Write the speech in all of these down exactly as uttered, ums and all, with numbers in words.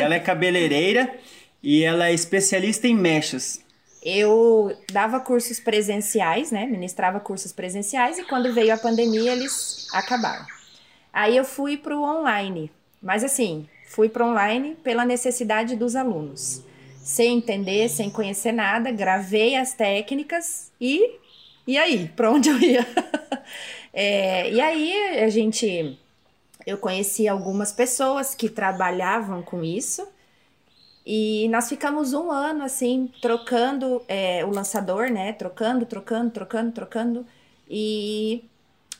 Ela é cabeleireira e ela é especialista em mechas. Eu dava cursos presenciais, né? Ministrava cursos presenciais e quando veio a pandemia eles acabaram. Aí eu fui para o online, mas assim, fui para o online pela necessidade dos alunos. Sem entender, sem conhecer nada, gravei as técnicas e... E aí? Para onde eu ia? é, e aí a gente... Eu conheci algumas pessoas que trabalhavam com isso. E nós ficamos um ano, assim, trocando é, o lançador, né? Trocando, trocando, trocando, trocando. E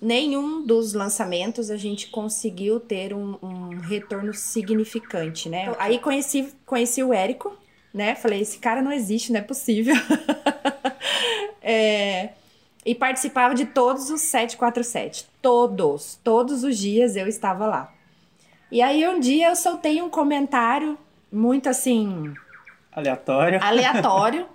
nenhum dos lançamentos a gente conseguiu ter um, um retorno significante, né? Aí conheci, conheci o Érico, né? Falei, esse cara não existe, não é possível. é... E participava de todos os sete quatro sete. Todos. Todos os dias eu estava lá. E aí um dia eu soltei um comentário... muito assim... Aleatório. Aleatório.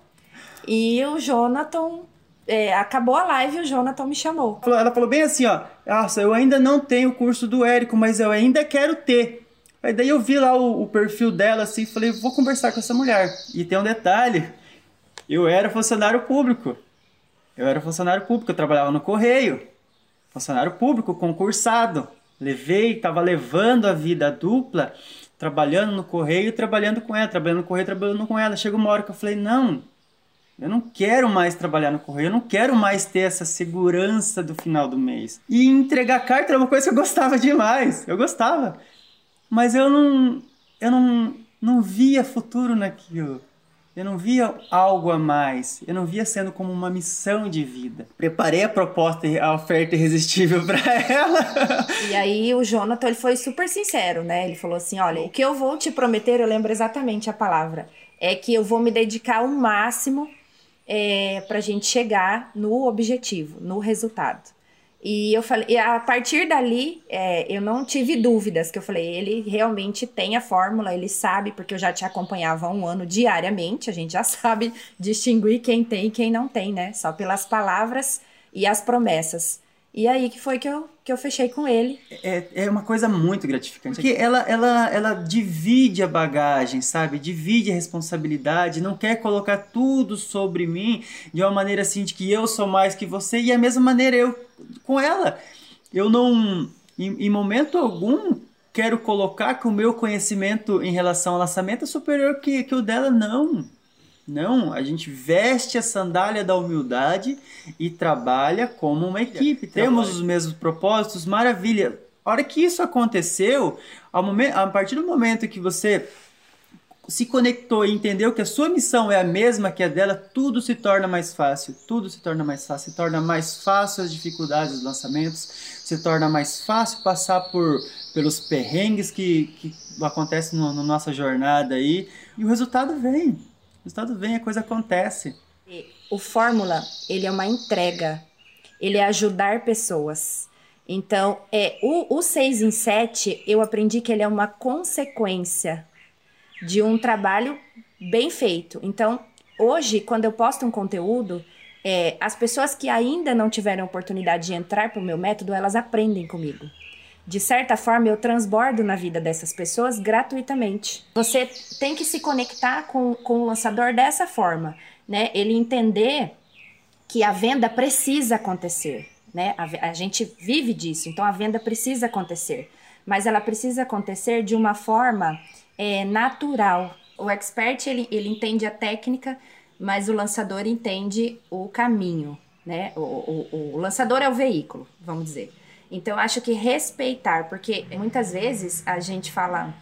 E o Jonathan... É, acabou a live e o Jonathan me chamou. Ela falou bem assim, ó... Nossa, eu ainda não tenho o curso do Érico, mas eu ainda quero ter. Aí daí eu vi lá o, o perfil dela, assim... Falei, vou conversar com essa mulher. E tem um detalhe... Eu era funcionário público. Eu era funcionário público, eu trabalhava no Correio. Funcionário público, concursado. Levei, tava levando a vida dupla... trabalhando no Correio, trabalhando com ela, trabalhando no Correio, trabalhando com ela. Chegou uma hora que eu falei, não, eu não quero mais trabalhar no Correio, eu não quero mais ter essa segurança do final do mês. E entregar carta era uma coisa que eu gostava demais, eu gostava. Mas eu não, eu não, não via futuro naquilo, eu não via algo a mais, eu não via sendo como uma missão de vida. Preparei a proposta, a oferta irresistível para ela. E aí o Jonathan, ele foi super sincero, né? Ele falou assim, olha, o que eu vou te prometer, eu lembro exatamente a palavra, é que eu vou me dedicar ao máximo é, para a gente chegar no objetivo, no resultado. E eu falei, e a partir dali, é, eu não tive dúvidas, que eu falei, ele realmente tem a fórmula, ele sabe, porque eu já te acompanhava há um ano diariamente, a gente já sabe distinguir quem tem e quem não tem, né? Só pelas palavras e as promessas. E aí que foi que eu, que eu fechei com ele. É, é uma coisa muito gratificante, porque ela, ela, ela divide a bagagem, sabe? Divide a responsabilidade, não quer colocar tudo sobre mim de uma maneira assim, de que eu sou mais que você, e a mesma maneira eu... com ela, eu não em, em momento algum quero colocar que o meu conhecimento em relação ao lançamento é superior que, que o dela, não, não, a gente veste a sandália da humildade e trabalha como uma equipe, temos os mesmos propósitos, maravilha. A hora que isso aconteceu, ao momento, a partir do momento que você se conectou e entendeu que a sua missão é a mesma que a dela, tudo se torna mais fácil, tudo se torna mais fácil, se torna mais fácil as dificuldades dos lançamentos, se torna mais fácil passar por, pelos perrengues que, que acontecem na no, no nossa jornada aí, e o resultado vem, o resultado vem, a coisa acontece. O Fórmula, ele é uma entrega, ele é ajudar pessoas. Então, é, o, o seis em sete, eu aprendi que ele é uma consequência de um trabalho bem feito. Então, hoje, quando eu posto um conteúdo, é, as pessoas que ainda não tiveram oportunidade de entrar para o meu método, elas aprendem comigo. De certa forma, eu transbordo na vida dessas pessoas gratuitamente. Você tem que se conectar com, com o lançador dessa forma, né? Ele entender que a venda precisa acontecer, né? A, a gente vive disso, então a venda precisa acontecer. Mas ela precisa acontecer de uma forma... é natural. O expert, ele, ele entende a técnica, mas o lançador entende o caminho, né? O, o, o lançador é o veículo, vamos dizer. Então, acho que respeitar, porque muitas vezes a gente fala,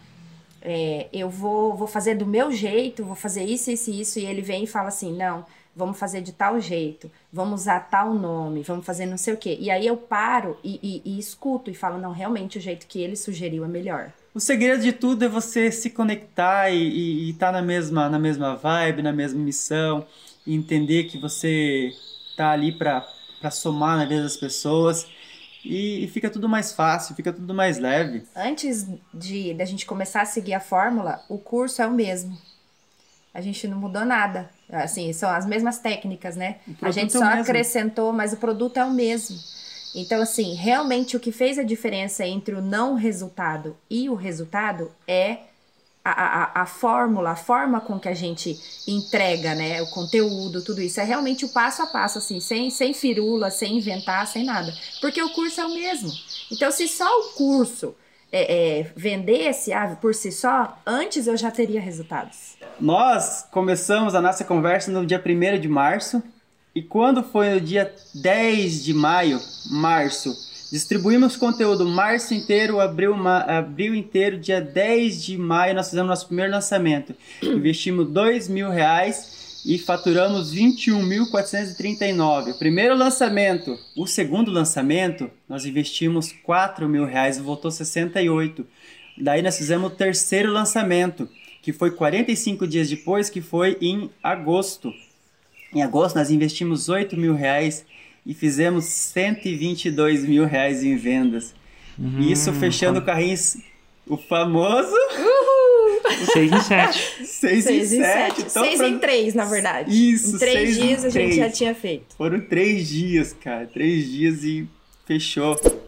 é, eu vou, vou fazer do meu jeito, vou fazer isso, isso e isso, e ele vem e fala assim, não, vamos fazer de tal jeito, vamos usar tal nome, vamos fazer não sei o quê. E aí eu paro e, e, e escuto e falo, não, realmente o jeito que ele sugeriu é melhor. O segredo de tudo é você se conectar e estar tá na, mesma, na mesma vibe, na mesma missão, e entender que você está ali para somar na vida das pessoas, e, e fica tudo mais fácil, fica tudo mais leve. Antes de, de a gente começar a seguir a fórmula, o curso é o mesmo. A gente não mudou nada, assim, são as mesmas técnicas, né? A gente só é acrescentou, mas o produto é o mesmo. Então, assim, realmente o que fez a diferença entre o não resultado e o resultado é a, a, a fórmula, a forma com que a gente entrega, né, o conteúdo, tudo isso, é realmente o passo a passo, assim, sem, sem firula, sem inventar, sem nada, porque o curso é o mesmo. Então, se só o curso é, é, vendesse ah, por si só, antes eu já teria resultados. Nós começamos a nossa conversa no dia primeiro de março, e quando foi no dia dez de maio, março, distribuímos conteúdo março inteiro, abril, ma abril inteiro, dia dez de maio nós fizemos nosso primeiro lançamento. Investimos dois mil reais e faturamos vinte e um mil quatrocentos e trinta e nove. Primeiro lançamento. O segundo lançamento, nós investimos quatro mil reais e voltou sessenta e oito. Daí nós fizemos o terceiro lançamento, que foi quarenta e cinco dias depois, que foi em agosto. Em agosto nós investimos oito mil reais e fizemos cento e vinte e dois mil reais em vendas. Uhum. Isso fechando o carrinho, o famoso... Uhul! seis em sete. seis em sete. seis em três, na verdade. Isso, em três dias a gente já tinha feito. Foram três dias, cara. três dias e fechou.